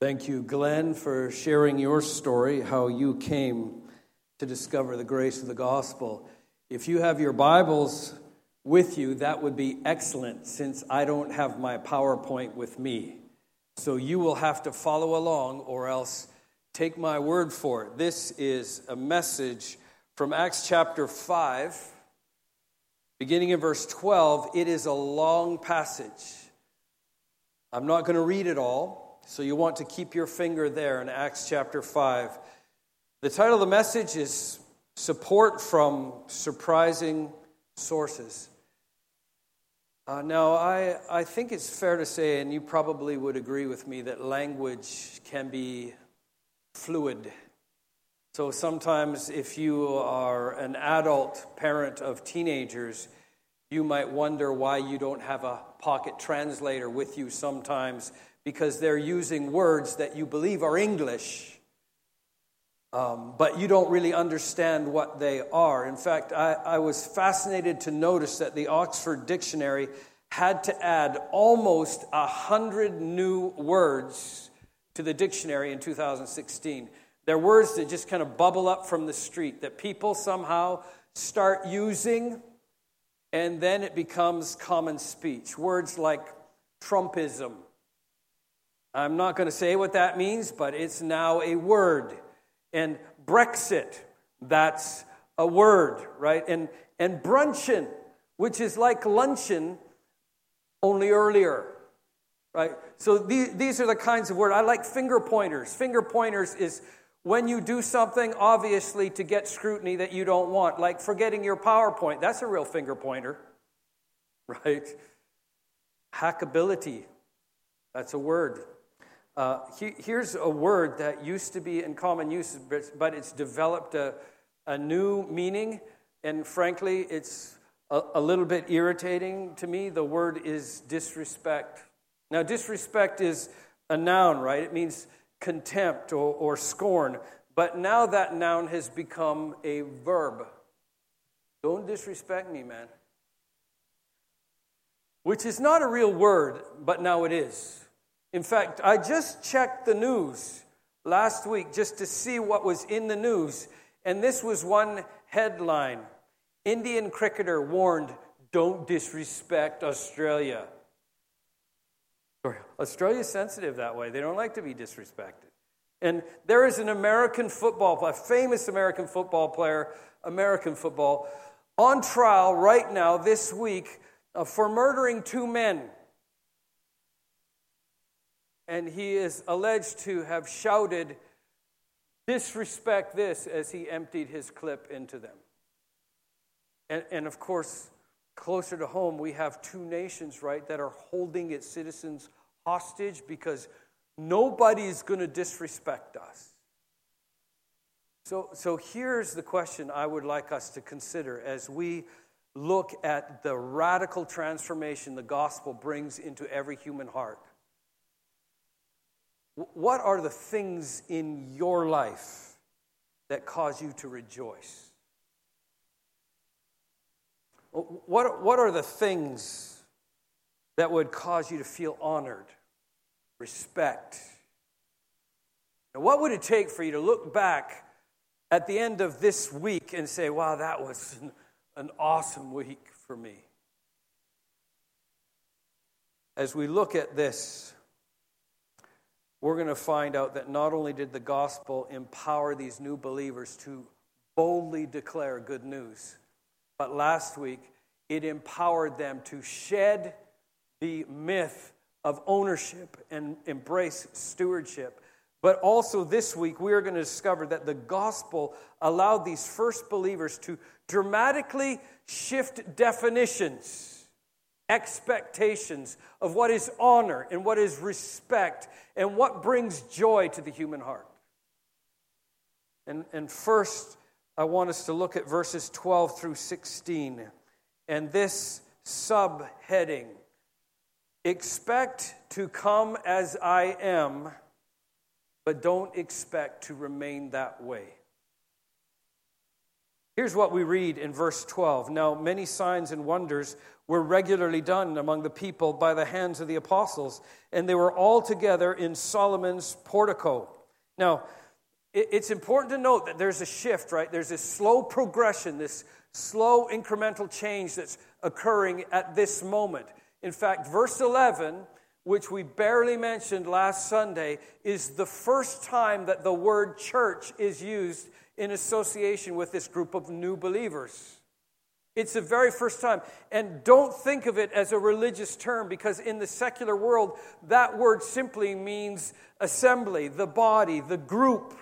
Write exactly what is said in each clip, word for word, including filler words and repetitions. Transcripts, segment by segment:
Thank you, Glenn, for sharing your story, how you came to discover the grace of the gospel. If you have your Bibles with you, that would be excellent, since I don't have my PowerPoint with me. So you will have to follow along, or else take my word for it. This is a message from Acts chapter five, beginning in verse twelve. It is a long passage. I'm not going to read it all. So you want to keep your finger there in Acts chapter five. The title of the message is Support from Surprising Sources. Uh, now, I, I think it's fair to say, and you probably would agree with me, that language can be fluid. So sometimes if you are an adult parent of teenagers, you might wonder why you don't have a pocket translator with you sometimes, because they're using words that you believe are English, um, but you don't really understand what they are. In fact, I, I was fascinated to notice that the Oxford Dictionary had to add almost a hundred new words to the dictionary in two thousand sixteen. They're words that just kind of bubble up from the street, that people somehow start using, and then it becomes common speech. Words like Trumpism. I'm not going to say what that means, but it's now a word. And Brexit, that's a word, right? And and bruncheon, which is like luncheon, only earlier, right? So these, these are the kinds of words. I like finger pointers. Finger pointers is when you do something, obviously, to get scrutiny that you don't want, like forgetting your PowerPoint. That's a real finger pointer, right? Hackability, that's a word. Uh, he, here's a word that used to be in common use, but it's developed a, a new meaning, and frankly, it's a, a little bit irritating to me. The word is disrespect. Now, disrespect is a noun, right? It means contempt or, or scorn, but now that noun has become a verb. Don't disrespect me, man. Which is not a real word, but now it is. In fact, I just checked the news last week just to see what was in the news, and this was one headline. Indian cricketer warned, don't disrespect Australia. Australia's sensitive that way. They don't like to be disrespected. And there is an American football player, a famous American football player, American football, on trial right now this week, Uh, for murdering two men. And he is alleged to have shouted, disrespect this, as he emptied his clip into them. And, and of course, closer to home, we have two nations, right, that are holding its citizens hostage because nobody's going to disrespect us. So, so here's the question I would like us to consider as we look at the radical transformation the gospel brings into every human heart. What are the things in your life that cause you to rejoice? What, what are the things that would cause you to feel honored, respect? Now, what would it take for you to look back at the end of this week and say, wow, that was an awesome week for me? As we look at this, we're going to find out that not only did the gospel empower these new believers to boldly declare good news, but last week it empowered them to shed the myth of ownership and embrace stewardship. But also this week, we are going to discover that the gospel allowed these first believers to dramatically shift definitions, expectations of what is honor and what is respect and what brings joy to the human heart. And, and first, I want us to look at verses twelve through sixteen and this subheading, expect to come as I am, but don't expect to remain that way. Here's what we read in verse twelve. Now, many signs and wonders were regularly done among the people by the hands of the apostles, and they were all together in Solomon's portico. Now, it's important to note that there's a shift, right? There's this slow progression, this slow incremental change that's occurring at this moment. In fact, verse eleven, which we barely mentioned last Sunday, is the first time that the word church is used in association with this group of new believers. It's the very first time. And don't think of it as a religious term, because in the secular world, that word simply means assembly, the body, the group.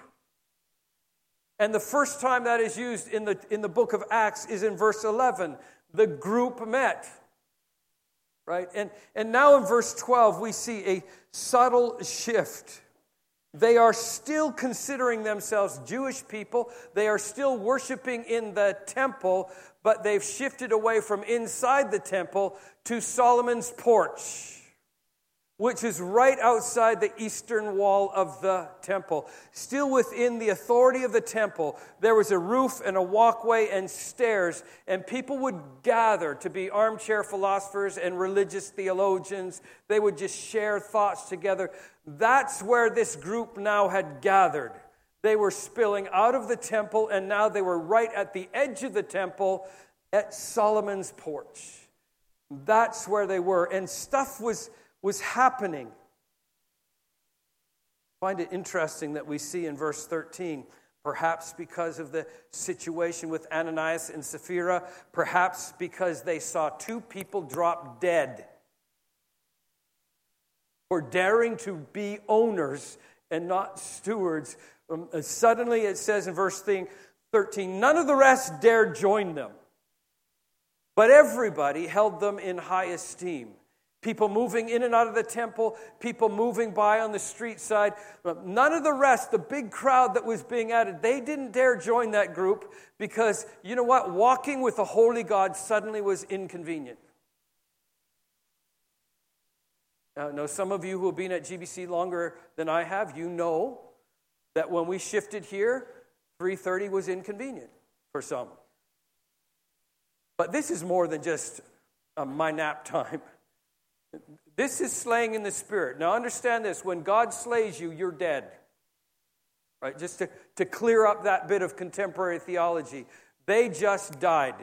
And the first time that is used in the, in the book of Acts is in verse eleven. The group met. Right? And, and now in verse twelve, we see a subtle shift. They are still considering themselves Jewish people. They are still worshiping in the temple, but they've shifted away from inside the temple to Solomon's porch, which is right outside the eastern wall of the temple. Still within the authority of the temple, there was a roof and a walkway and stairs, and people would gather to be armchair philosophers and religious theologians. They would just share thoughts together. That's where this group now had gathered. They were spilling out of the temple, and now they were right at the edge of the temple at Solomon's porch. That's where they were, and stuff was... was happening. I find it interesting that we see in verse thirteen, perhaps because of the situation with Ananias and Sapphira, perhaps because they saw two people drop dead for daring to be owners and not stewards. Um, uh, suddenly it says in verse thirteen, none of the rest dared join them, but everybody held them in high esteem. People moving in and out of the temple, people moving by on the street side. None of the rest, the big crowd that was being added, they didn't dare join that group because, you know what, walking with the holy God suddenly was inconvenient. Now, I know some of you who have been at G B C longer than I have, you know that when we shifted here, three thirty was inconvenient for some. But this is more than just uh, my nap time. This is slaying in the spirit. Now understand this, when God slays you, you're dead. Right? Just to, to clear up that bit of contemporary theology. They just died.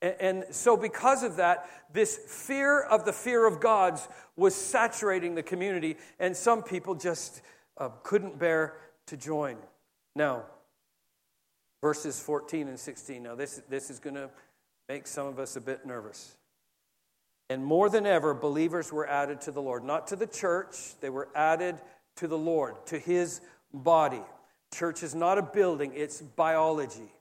And, and so because of that, this fear of the fear of God's was saturating the community, and some people just uh, couldn't bear to join. Now, verses fourteen and sixteen. Now this, this is going to make some of us a bit nervous. And more than ever, believers were added to the Lord. Not to the church, they were added to the Lord, to his body. Church is not a building, it's biology.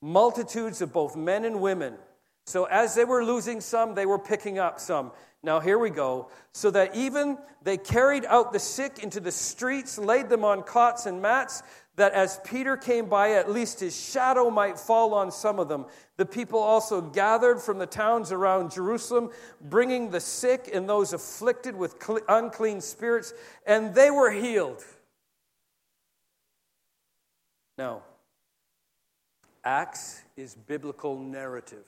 Multitudes of both men and women. So as they were losing some, they were picking up some. Now here we go. So that even they carried out the sick into the streets, laid them on cots and mats, that as Peter came by, at least his shadow might fall on some of them. The people also gathered from the towns around Jerusalem, bringing the sick and those afflicted with unclean spirits, and they were healed. Now, Acts is biblical narrative.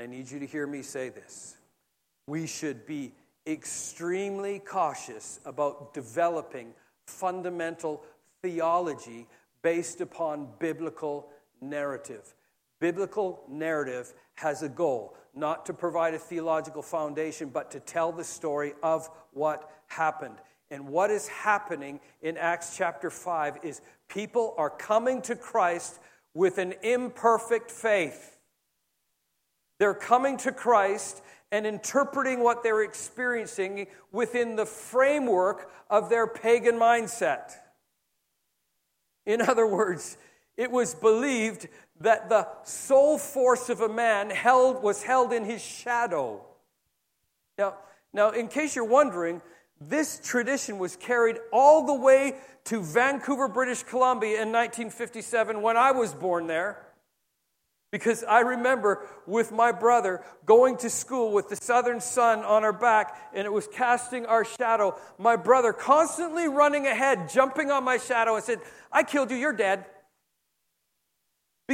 I need you to hear me say this. We should be extremely cautious about developing fundamental theology based upon biblical narrative. Biblical narrative has a goal, not to provide a theological foundation, but to tell the story of what happened. And what is happening in Acts chapter five is people are coming to Christ with an imperfect faith. They're coming to Christ and interpreting what they're experiencing within the framework of their pagan mindset. In other words, it was believed that the soul force of a man held was held in his shadow. Now, now, in case you're wondering, this tradition was carried all the way to Vancouver, British Columbia in nineteen fifty-seven when I was born there. Because I remember with my brother going to school with the southern sun on our back, and it was casting our shadow. My brother constantly running ahead, jumping on my shadow and said, "I killed you, you're dead."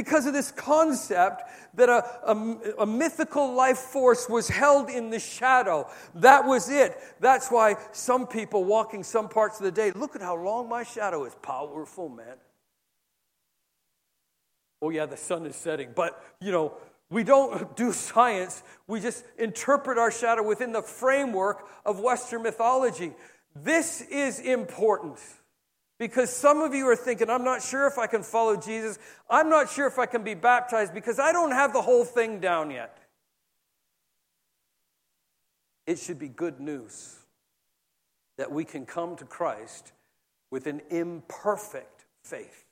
because of this concept that a, a, a mythical life force was held in the shadow. That was it. That's why some people walking some parts of the day, look at how long my shadow is. Powerful, man. Oh yeah, the sun is setting, but you know, we don't do science. We just interpret our shadow within the framework of Western mythology. This is important because some of you are thinking, I'm not sure if I can follow Jesus. I'm not sure if I can be baptized because I don't have the whole thing down yet. It should be good news that we can come to Christ with an imperfect faith.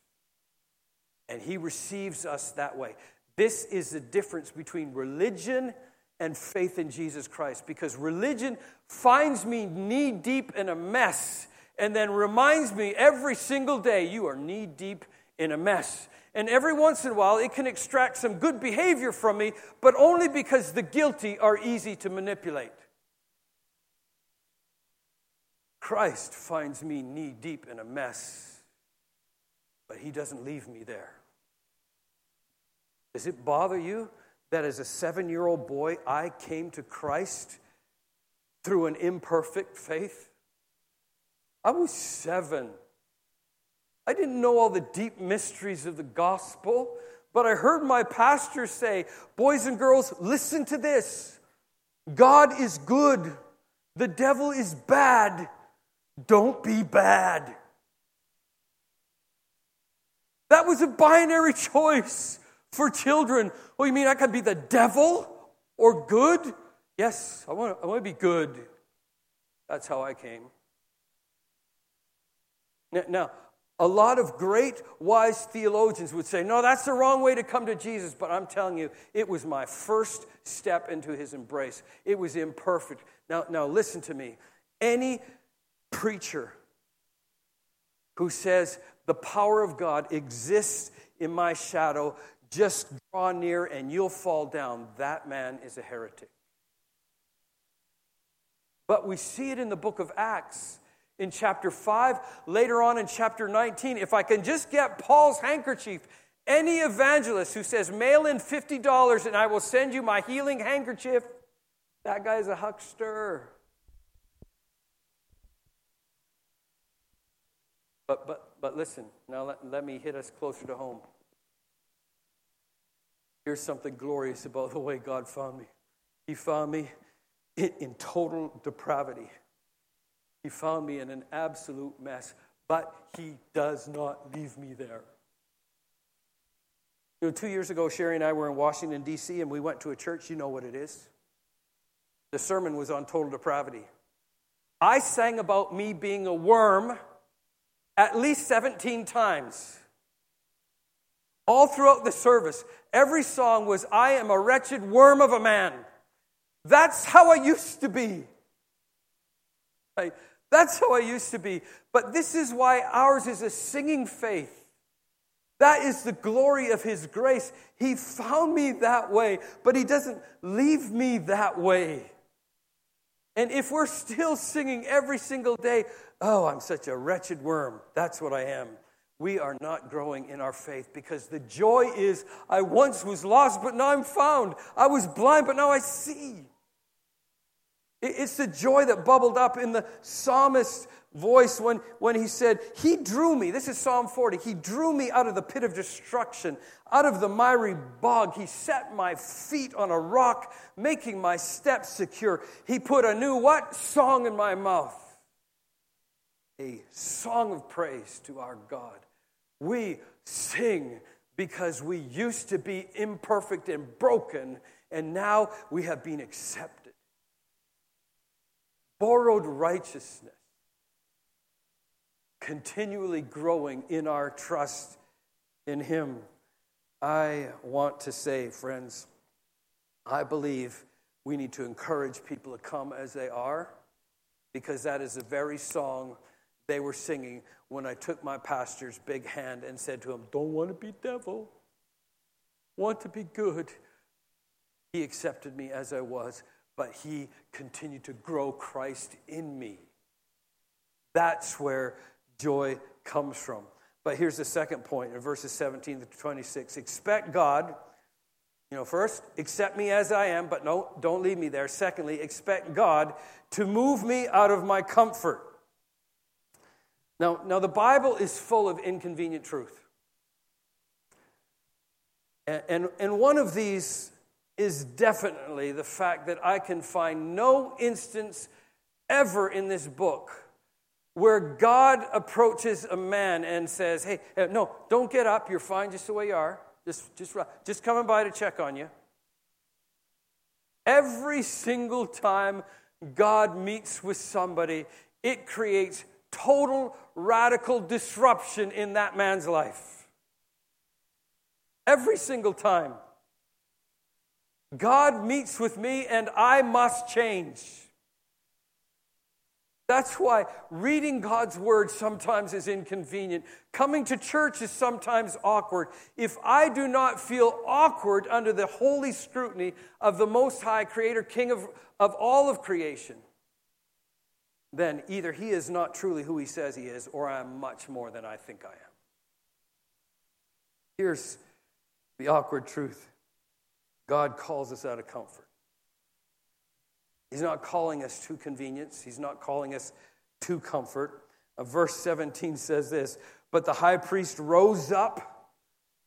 And he receives us that way. This is the difference between religion and faith in Jesus Christ, because religion finds me knee-deep in a mess and then reminds me every single day, you are knee-deep in a mess. And every once in a while, it can extract some good behavior from me, but only because the guilty are easy to manipulate. Christ finds me knee-deep in a mess, but he doesn't leave me there. Does it bother you that as a seven-year-old boy, I came to Christ through an imperfect faith? I was seven. I didn't know all the deep mysteries of the gospel, but I heard my pastor say, boys and girls, listen to this. God is good. The devil is bad. Don't be bad. That was a binary choice. For children, oh, you mean I can be the devil or good? Yes, I want to, I want to be good. That's how I came. Now, a lot of great, wise theologians would say, no, that's the wrong way to come to Jesus. But I'm telling you, it was my first step into his embrace. It was imperfect. Now, now listen to me. Any preacher who says the power of God exists in my shadow, just draw near and you'll fall down, that man is a heretic. But we see it in the book of Acts in chapter five, later on in chapter nineteen. If I can just get Paul's handkerchief, any evangelist who says, mail in fifty dollars and I will send you my healing handkerchief, that guy's a huckster. But but but listen, now let, let me hit us closer to home. Here's something glorious about the way God found me. He found me in total depravity. He found me in an absolute mess, but he does not leave me there. You know, two years ago, Sherry and I were in Washington, D C, and we went to a church. You know what it is. The sermon was on total depravity. I sang about me being a worm at least seventeen times. All throughout the service, every song was, I am a wretched worm of a man. That's how I used to be. Right? That's how I used to be. But this is why ours is a singing faith. That is the glory of his grace. He found me that way, but he doesn't leave me that way. And if we're still singing every single day, oh, I'm such a wretched worm, that's what I am, we are not growing in our faith, because the joy is, I once was lost, but now I'm found. I was blind, but now I see. It's the joy that bubbled up in the psalmist's voice when, when he said, he drew me. This is Psalm forty. He drew me out of the pit of destruction, out of the miry bog. He set my feet on a rock, making my steps secure. He put a new what? Song in my mouth. A song of praise to our God. We sing because we used to be imperfect and broken, and now we have been accepted. Borrowed righteousness. Continually growing in our trust in him. I want to say, friends, I believe we need to encourage people to come as they are, because that is the very song they were singing when I took my pastor's big hand and said to him, don't want to be devil, want to be good. He accepted me as I was, but he continued to grow Christ in me. That's where joy comes from. But here's the second point in verses seventeen to twenty-six. Expect God, you know, first, accept me as I am, but no, don't leave me there. Secondly, expect God to move me out of my comfort. Now, now the Bible is full of inconvenient truth. And, and, and one of these is definitely the fact that I can find no instance ever in this book where God approaches a man and says, hey, no, don't get up. You're fine just the way you are. Just, just, just coming by to check on you. Every single time God meets with somebody, it creates total, radical disruption in that man's life. Every single time. God meets with me and I must change. That's why reading God's word sometimes is inconvenient. Coming to church is sometimes awkward. If I do not feel awkward under the holy scrutiny of the Most High Creator, King of, of all of creation, then either he is not truly who he says he is, or I am much more than I think I am. Here's the awkward truth. God calls us out of comfort. He's not calling us to convenience. He's not calling us to comfort. Verse seventeen says this, but the high priest rose up,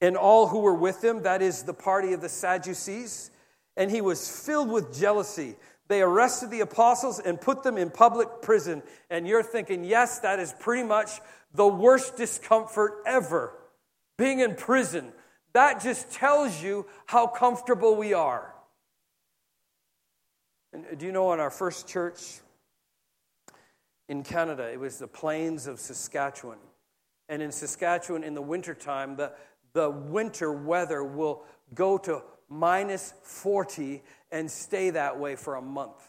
and all who were with him, that is the party of the Sadducees, and he was filled with jealousy. They arrested the apostles and put them in public prison. And you're thinking, yes, that is pretty much the worst discomfort ever, being in prison. That just tells you how comfortable we are. And do you know, in our first church in Canada, it was the plains of Saskatchewan. And in Saskatchewan, in the wintertime, the, the winter weather will go to minus forty and stay that way for a month.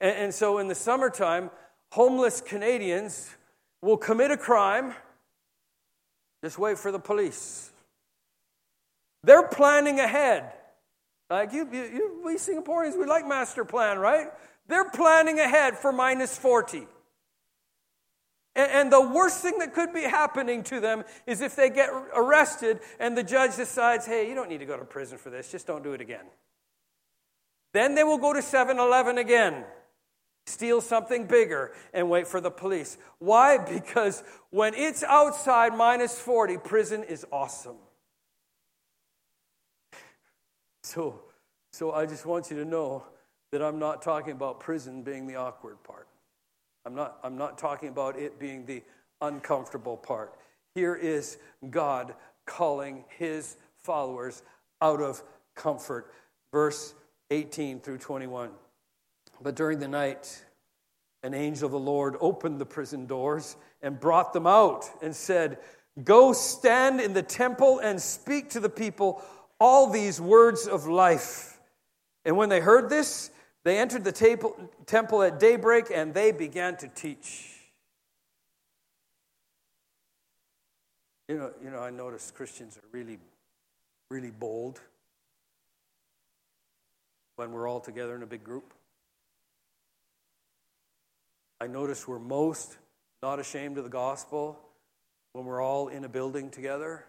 And, and so in the summertime, homeless Canadians will commit a crime. Just wait for the police. They're planning ahead. Like, you, you, you, we Singaporeans, we like master plan, right? They're planning ahead for minus forty. And, and the worst thing that could be happening to them is if they get arrested and the judge decides, hey, you don't need to go to prison for this. Just don't do it again. Then they will go to seven eleven again, steal something bigger, and wait for the police. Why? Because when it's outside minus forty, prison is awesome. So, so I just want you to know that I'm not talking about prison being the awkward part. I'm not, I'm not talking about it being the uncomfortable part. Here is God calling his followers out of comfort. Verse eighteen through twenty-one. But during the night, an angel of the Lord opened the prison doors and brought them out and said, go stand in the temple and speak to the people all these words of life. And when they heard this, they entered the temple at daybreak, and they began to teach. You know, you know, I notice Christians are really, really bold when we're all together in a big group. I notice we're most not ashamed of the gospel when we're all in a building together.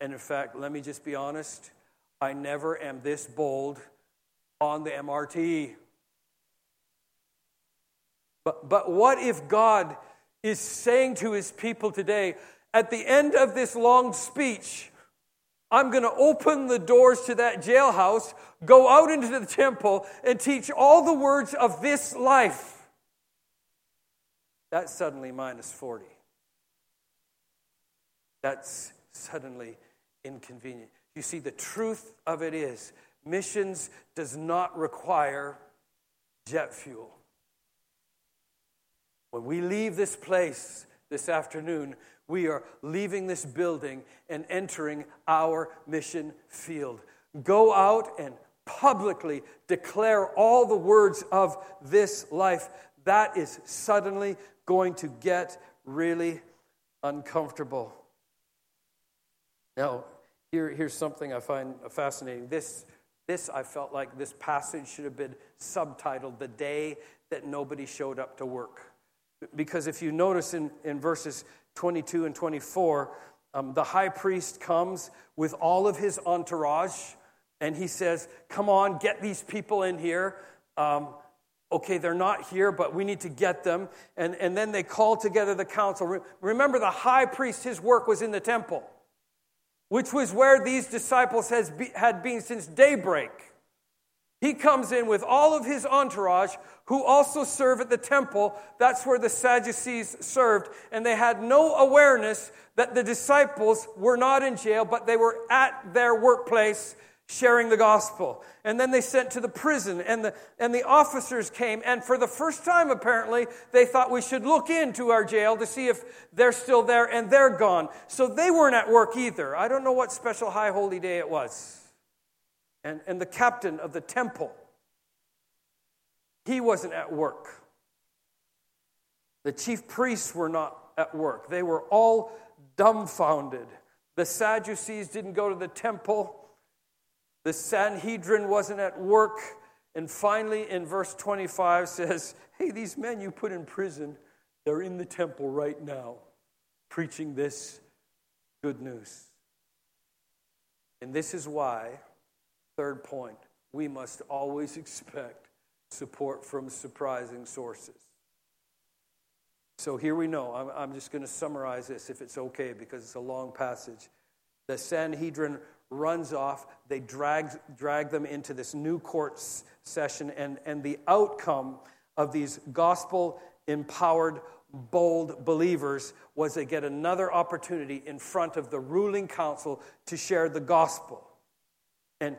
And in fact, let me just be honest, I never am this bold on the M R T. But, but what if God is saying to his people today, at the end of this long speech, I'm going to open the doors to that jailhouse, go out into the temple, and teach all the words of this life. That's suddenly minus forty. That's suddenly inconvenient. You see, the truth of it is, missions does not require jet fuel. When we leave this place this afternoon, we are leaving this building and entering our mission field. Go out and publicly declare all the words of this life. That is suddenly going to get really uncomfortable. Now, here, here's something I find fascinating. This, this I felt like this passage should have been subtitled, The Day That Nobody Showed Up to Work. Because if you notice in, in verses twenty-two and twenty-four, um, the high priest comes with all of his entourage, and he says, come on, get these people in here. Um, okay, they're not here, but we need to get them. And, and then they call together the council. Re- remember, the high priest, his work was in the temple, which was where these disciples has be, had been since daybreak. He comes in with all of his entourage who also serve at the temple. That's where the Sadducees served. And they had no awareness that the disciples were not in jail, but they were at their workplace sharing the gospel. And then they sent to the prison, and the and the officers came. And for the first time, apparently, they thought we should look into our jail to see if they're still there, and they're gone. So they weren't at work either. I don't know what special high holy day it was. And, and the captain of the temple, he wasn't at work. The chief priests were not at work. They were all dumbfounded. The Sadducees didn't go to the temple. The Sanhedrin wasn't at work. And finally, in verse twenty-five says, hey, these men you put in prison, they're in the temple right now, preaching this good news. And this is why... Third point, we must always expect support from surprising sources. So here we know, I'm, I'm just going to summarize this if it's okay because it's a long passage. The Sanhedrin runs off, they drag, drag them into this new court session, and, and the outcome of these gospel-empowered, bold believers was they get another opportunity in front of the ruling council to share the gospel. And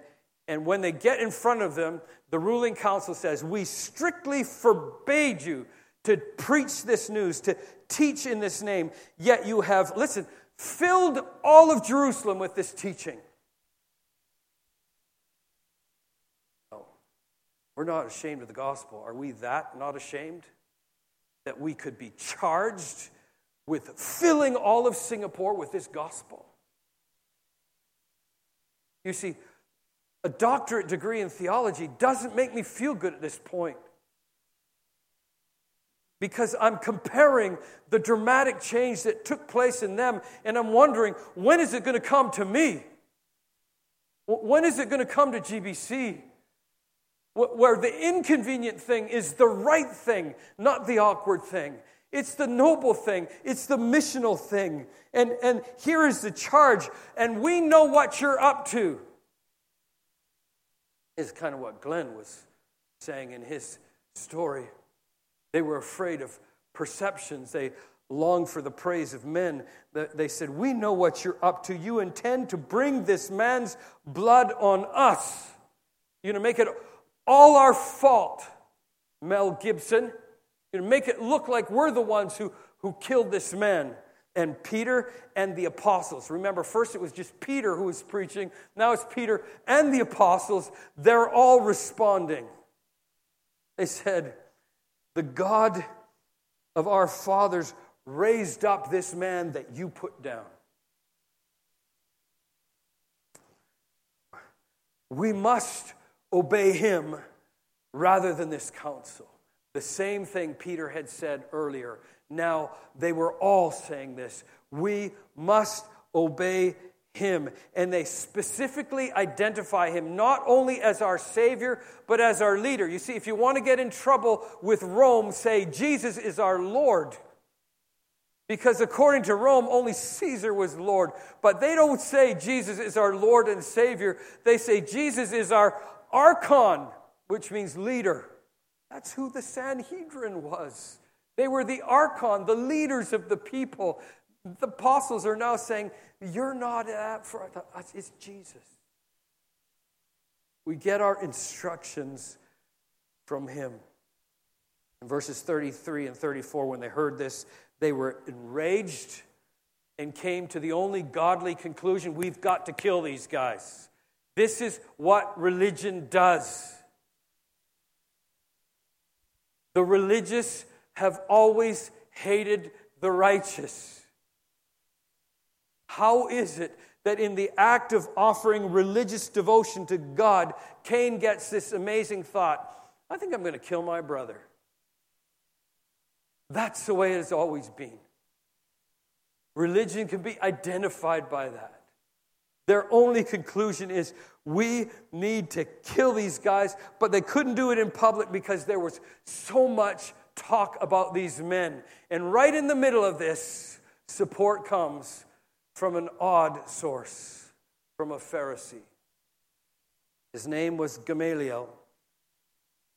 And when they get in front of them, the ruling council says, we strictly forbade you to preach this news, to teach in this name, yet you have, listen, filled all of Jerusalem with this teaching. No, we're not ashamed of the gospel. Are we that not ashamed that we could be charged with filling all of Singapore with this gospel? You see, a doctorate degree in theology doesn't make me feel good at this point, because I'm comparing the dramatic change that took place in them, and I'm wondering, when is it going to come to me? When is it going to come to G B C, where the inconvenient thing is the right thing, not the awkward thing? It's the noble thing. It's the missional thing. And, and here is the charge, and we know what you're up to. Is kind of what Glenn was saying in his story. They were afraid of perceptions. They longed for the praise of men. They said, we know what you're up to. You intend to bring this man's blood on us. You're going to make it all our fault, Mel Gibson. You're going to make it look like we're the ones who, who killed this man. And Peter and the apostles. Remember, first it was just Peter who was preaching. Now it's Peter and the apostles. They're all responding. They said, the God of our fathers raised up this man that you put down. We must obey him rather than this council. The same thing Peter had said earlier. Now they were all saying this. We must obey him. And they specifically identify him not only as our Savior, but as our leader. You see, if you want to get in trouble with Rome, say, Jesus is our Lord. Because according to Rome, only Caesar was Lord. But they don't say Jesus is our Lord and Savior. They say Jesus is our Archon, which means leader. That's who the Sanhedrin was. They were the archon, the leaders of the people. The apostles are now saying, you're not that for us, it's Jesus. We get our instructions from him. In verses thirty-three and thirty-four, when they heard this, they were enraged and came to the only godly conclusion, we've got to kill these guys. This is what religion does. The religious have always hated the righteous. How is it that in the act of offering religious devotion to God, Cain gets this amazing thought, I think I'm going to kill my brother? That's the way it has always been. Religion can be identified by that. Their only conclusion is, we need to kill these guys, but they couldn't do it in public because there was so much talk about these men. And right in the middle of this, support comes from an odd source, from a Pharisee. His name was Gamaliel.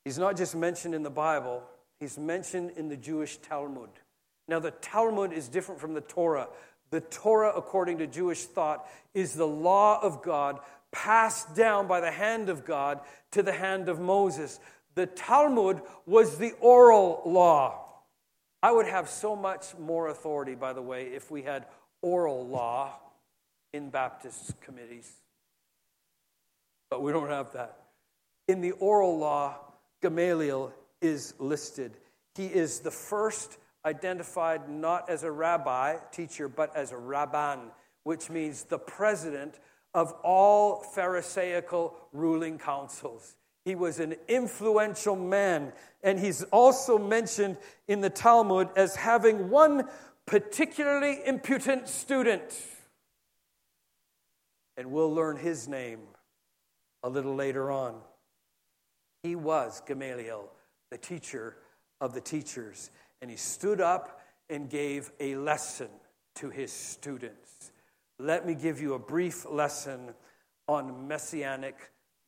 He's not just mentioned in the Bible, he's mentioned in the Jewish Talmud. Now, the Talmud is different from the Torah. The Torah, according to Jewish thought, is the law of God passed down by the hand of God to the hand of Moses. The Talmud was the oral law. I would have so much more authority, by the way, if we had oral law in Baptist committees. But we don't have that. In the oral law, Gamaliel is listed. He is the first identified not as a rabbi, teacher, but as a rabban, which means the president of all Pharisaical ruling councils. He was an influential man, and he's also mentioned in the Talmud as having one particularly impudent student. And we'll learn his name a little later on. He was Gamaliel, the teacher of the teachers, and he stood up and gave a lesson to his students. Let me give you a brief lesson on messianic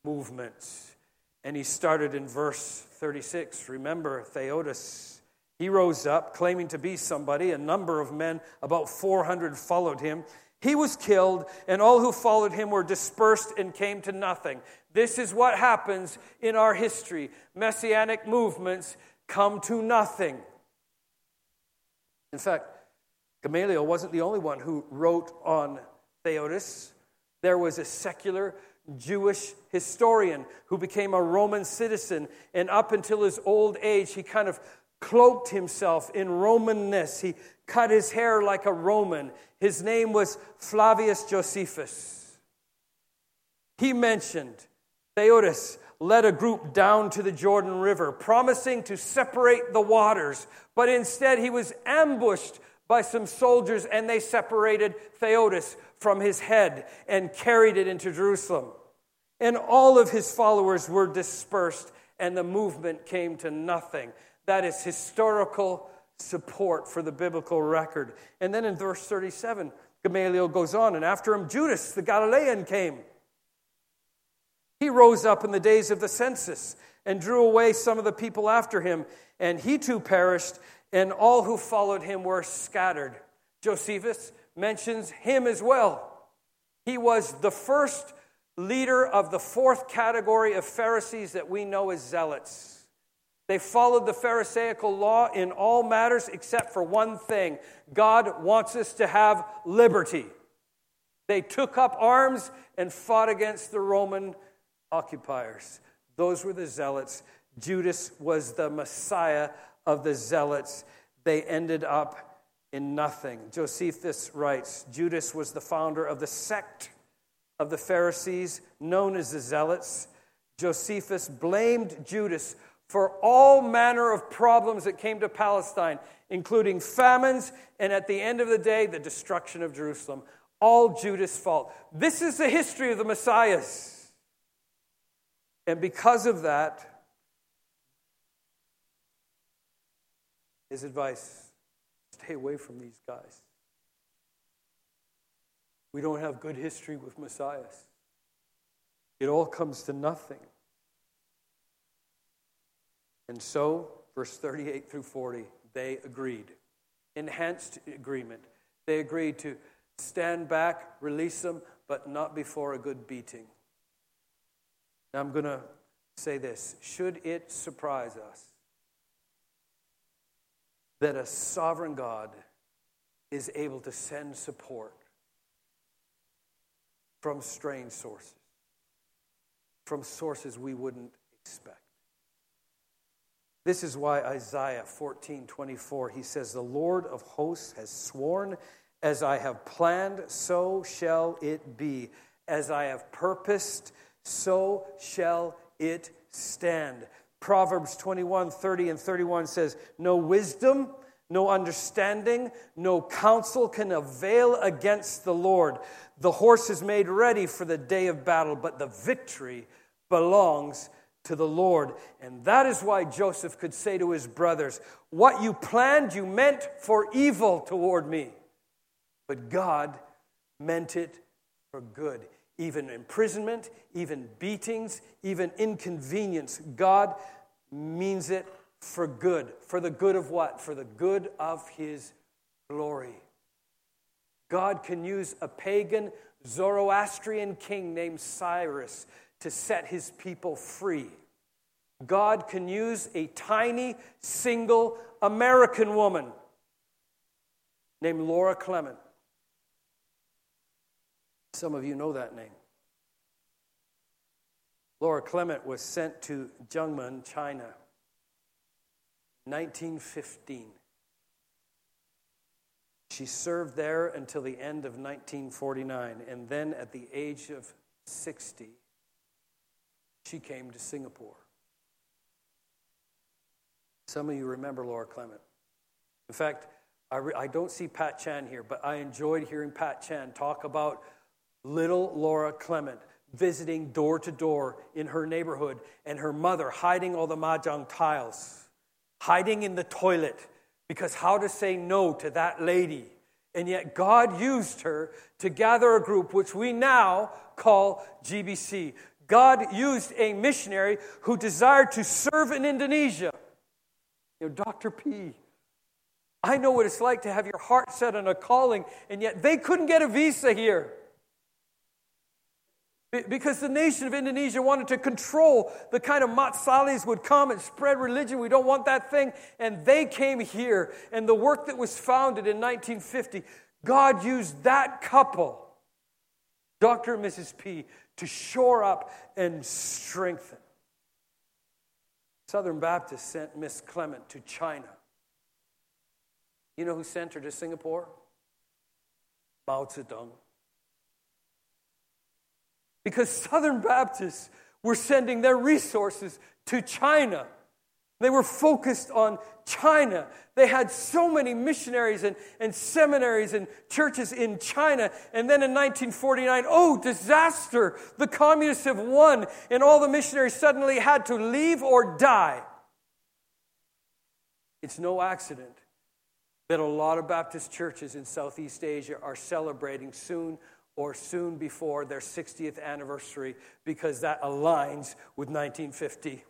movements. And he started in verse thirty-six. Remember, Theudas, he rose up, claiming to be somebody. A number of men, about four hundred, followed him. He was killed, and all who followed him were dispersed and came to nothing. This is what happens in our history. Messianic movements come to nothing. In fact, Gamaliel wasn't the only one who wrote on Theudas. There was a secular Jewish historian who became a Roman citizen, and up until his old age, he kind of cloaked himself in Romanness. He cut his hair like a Roman. His name was Flavius Josephus. He mentioned Theudas led a group down to the Jordan River, promising to separate the waters, but instead he was ambushed by some soldiers, and they separated Theudas from his head and carried it into Jerusalem. And all of his followers were dispersed, and the movement came to nothing. That is historical support for the biblical record. And then in verse thirty-seven, Gamaliel goes on, and after him Judas the Galilean came. He rose up in the days of the census and drew away some of the people after him, and he too perished, and all who followed him were scattered. Josephus mentions him as well. He was the first leader of the fourth category of Pharisees that we know as zealots. They followed the Pharisaical law in all matters except for one thing. God wants us to have liberty. They took up arms and fought against the Roman occupiers. Those were the zealots. Judas was the Messiah of the zealots. They ended up in nothing. Josephus writes, Judas was the founder of the sect of the Pharisees, known as the zealots. Josephus blamed Judas for all manner of problems that came to Palestine, including famines, and at the end of the day, the destruction of Jerusalem. All Judas' fault. This is the history of the Messiahs. And because of that, his advice: stay away from these guys. We don't have good history with messiahs. It all comes to nothing. And so, verse thirty-eight through forty, they agreed. Enhanced agreement. They agreed to stand back, release them, but not before a good beating. Now I'm going to say this. Should it surprise us that a sovereign God is able to send support from strange sources, from sources we wouldn't expect? This is why Isaiah fourteen twenty-four, he says, "The Lord of hosts has sworn, as I have planned, so shall it be. As I have purposed, so shall it stand." Proverbs twenty-one, thirty and thirty-one says, "No wisdom, No understanding, no counsel can avail against the Lord. The horse is made ready for the day of battle, but the victory belongs to the Lord. And that is why Joseph could say to his brothers, what you planned, you meant for evil toward me, but God meant it for good. Even imprisonment, even beatings, even inconvenience, God means it for good. For the good of what? For the good of his glory. God can use a pagan Zoroastrian king named Cyrus to set his people free. God can use a tiny, single American woman named Laura Clement. Some of you know that name. Laura Clement was sent to Zhengmen, China, nineteen fifteen. She served there until the end of nineteen forty-nine, and then at the age of sixty, she came to Singapore. Some of you remember Laura Clement. In fact, I, re- I don't see Pat Chan here, but I enjoyed hearing Pat Chan talk about little Laura Clement visiting door to door in her neighborhood, and her mother hiding all the mahjong tiles, hiding in the toilet, because how to say no to that lady. And yet God used her to gather a group which we now call G B C. God used a missionary who desired to serve in Indonesia. You know, Doctor P, I know what it's like to have your heart set on a calling, and yet they couldn't get a visa here, because the nation of Indonesia wanted to control the kind of Matsalis would come and spread religion. We don't want that thing. And they came here. And the work that was founded in nineteen fifty, God used that couple, Doctor and Missus P, to shore up and strengthen. Southern Baptist sent Miss Clement to China. You know who sent her to Singapore? Mao Zedong. Because Southern Baptists were sending their resources to China. They were focused on China. They had so many missionaries and, and seminaries and churches in China. And then in nineteen forty-nine, oh, disaster! The communists have won, and all the missionaries suddenly had to leave or die. It's no accident that a lot of Baptist churches in Southeast Asia are celebrating soon or soon before their sixtieth anniversary, because that aligns with nineteen fifty.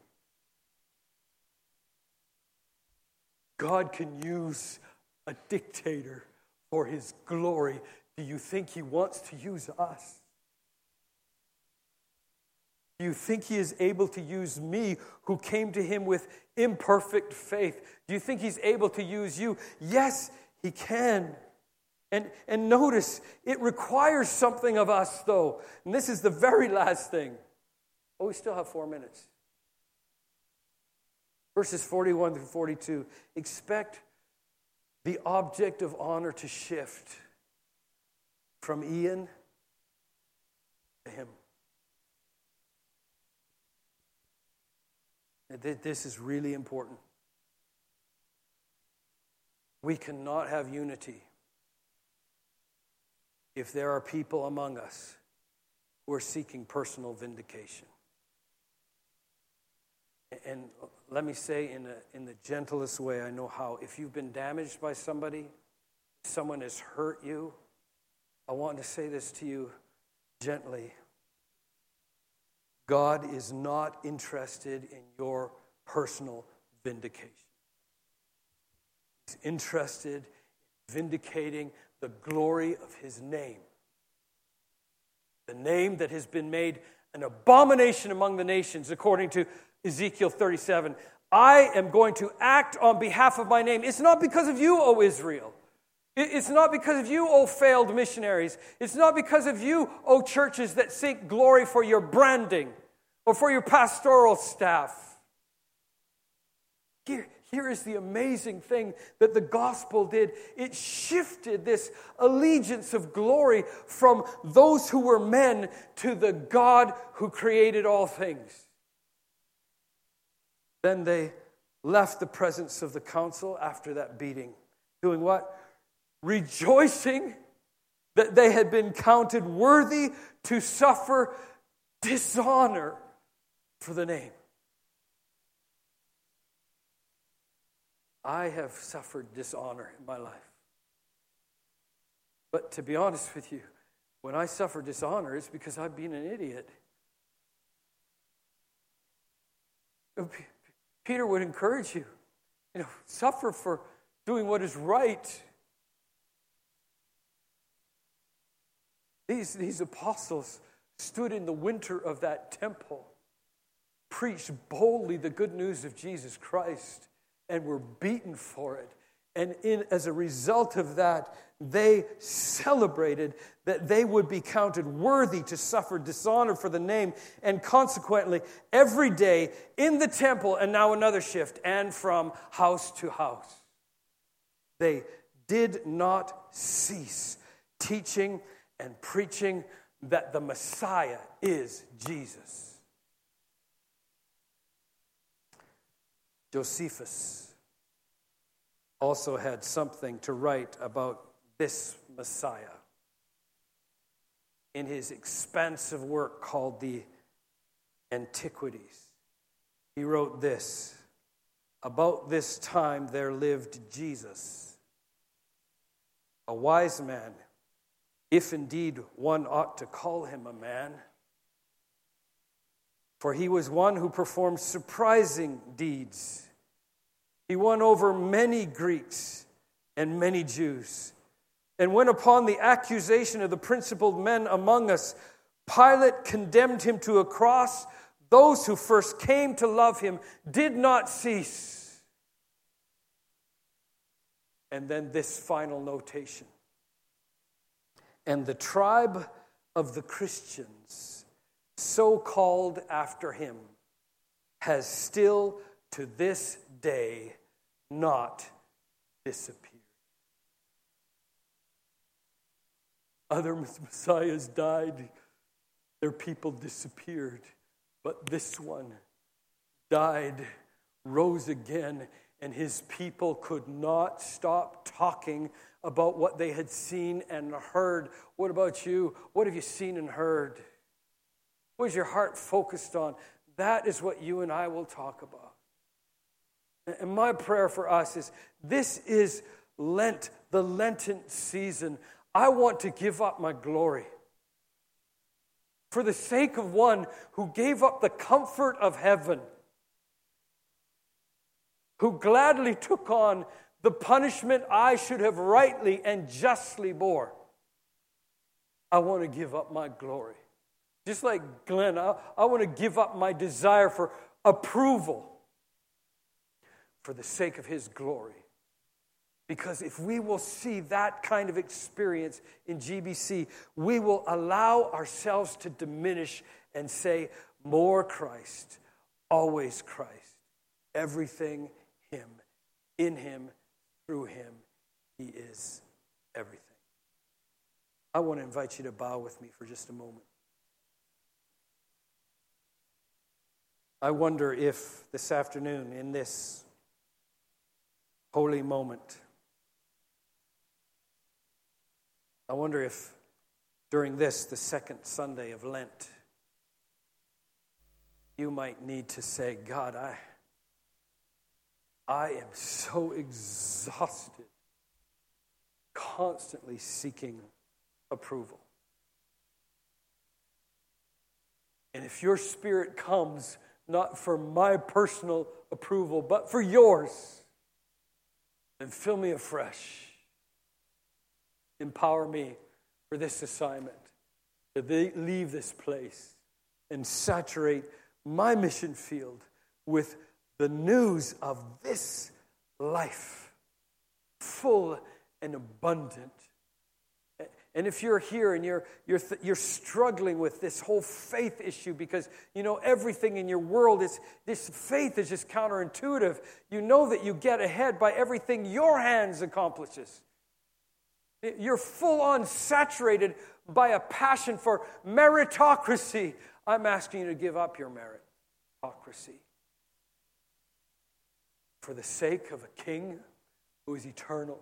God can use a dictator for his glory. Do you think he wants to use us? Do you think he is able to use me, who came to him with imperfect faith? Do you think he's able to use you? Yes, he can. And, and notice, it requires something of us, though. And this is the very last thing. Oh, we still have four minutes. Verses forty-one through forty-two. Expect the object of honor to shift from Ian to him. This is really important. We cannot have unity if there are people among us who are seeking personal vindication. And let me say in, a, in the gentlest way I know how, if you've been damaged by somebody, someone has hurt you, I want to say this to you gently. God is not interested in your personal vindication. He's interested in vindicating the glory of his name, the name that has been made an abomination among the nations, according to Ezekiel thirty-seven. I am going to act on behalf of my name. It's not because of you, O Israel. It's not because of you, O failed missionaries. It's not because of you, O churches that seek glory for your branding or for your pastoral staff. Here, Here is the amazing thing that the gospel did. It shifted this allegiance of glory from those who were men to the God who created all things. Then they left the presence of the council after that beating doing what? Rejoicing that they had been counted worthy to suffer dishonor for the name. I have suffered dishonor in my life. But to be honest with you, when I suffer dishonor, it's because I've been an idiot. Peter would encourage you, you know, suffer for doing what is right. These, these apostles stood in the winter of that temple, preached boldly the good news of Jesus Christ, and were beaten for it. And in, as a result of that, they celebrated that they would be counted worthy to suffer dishonor for the name. And consequently, every day in the temple, and now another shift, and from house to house, they did not cease teaching and preaching that the Messiah is Jesus. Josephus also had something to write about this Messiah in his expansive work called the Antiquities. He wrote this: about this time there lived Jesus, a wise man, if indeed one ought to call him a man, for he was one who performed surprising deeds. He won over many Greeks and many Jews. And when upon the accusation of the principal men among us, Pilate condemned him to a cross, those who first came to love him did not cease. And then this final notation: and the tribe of the Christians, so called after him, has still to this day not disappeared. Other messiahs died, their people disappeared, but this one died, rose again, and his people could not stop talking about what they had seen and heard. What about you? What have you seen and heard? What is your heart focused on? That is what you and I will talk about. And my prayer for us is, this is Lent, the Lenten season. I want to give up my glory for the sake of one who gave up the comfort of heaven, who gladly took on the punishment I should have rightly and justly bore. I want to give up my glory. Just like Glenn, I, I want to give up my desire for approval for the sake of his glory. Because if we will see that kind of experience in G B C, we will allow ourselves to diminish and say, more Christ, always Christ, everything him, in him, through him, he is everything. I want to invite you to bow with me for just a moment. I wonder if this afternoon, in this holy moment, I wonder if during this, the second Sunday of Lent, you might need to say, God, I, I am so exhausted, constantly seeking approval. And if your Spirit comes, not for my personal approval, but for yours, and fill me afresh. Empower me for this assignment, to leave this place and saturate my mission field with the news of this life, full and abundant. And if you're here and you're you're you're struggling with this whole faith issue, because you know everything in your world is this faith is just counterintuitive. You know that you get ahead by everything your hands accomplishes. You're full on saturated by a passion for meritocracy. I'm asking you to give up your meritocracy for the sake of a king who is eternal,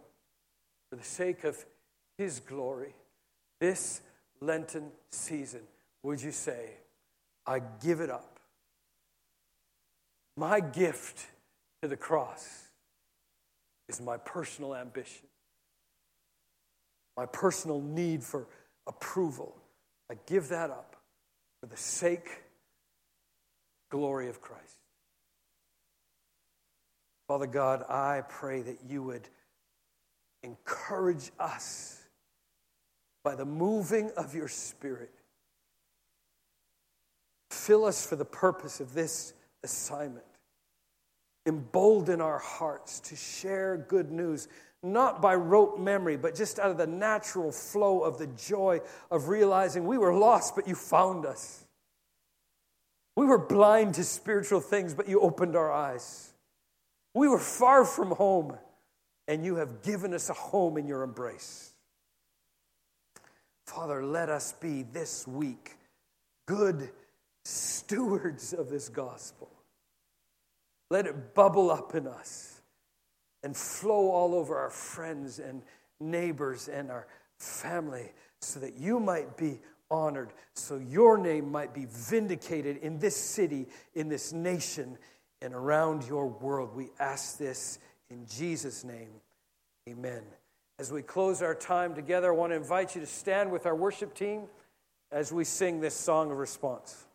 for the sake of his glory, this Lenten season, would you say, I give it up. My gift to the cross is my personal ambition, my personal need for approval. I give that up for the sake, glory of Christ. Father God, I pray that you would encourage us by the moving of your Spirit. Fill us for the purpose of this assignment. Embolden our hearts to share good news, not by rote memory, but just out of the natural flow of the joy of realizing we were lost, but you found us. We were blind to spiritual things, but you opened our eyes. We were far from home, and you have given us a home in your embrace. Father, let us be this week good stewards of this gospel. Let it bubble up in us and flow all over our friends and neighbors and our family so that you might be honored, so your name might be vindicated in this city, in this nation, and around your world. We ask this in Jesus' name. Amen. As we close our time together, I want to invite you to stand with our worship team as we sing this song of response.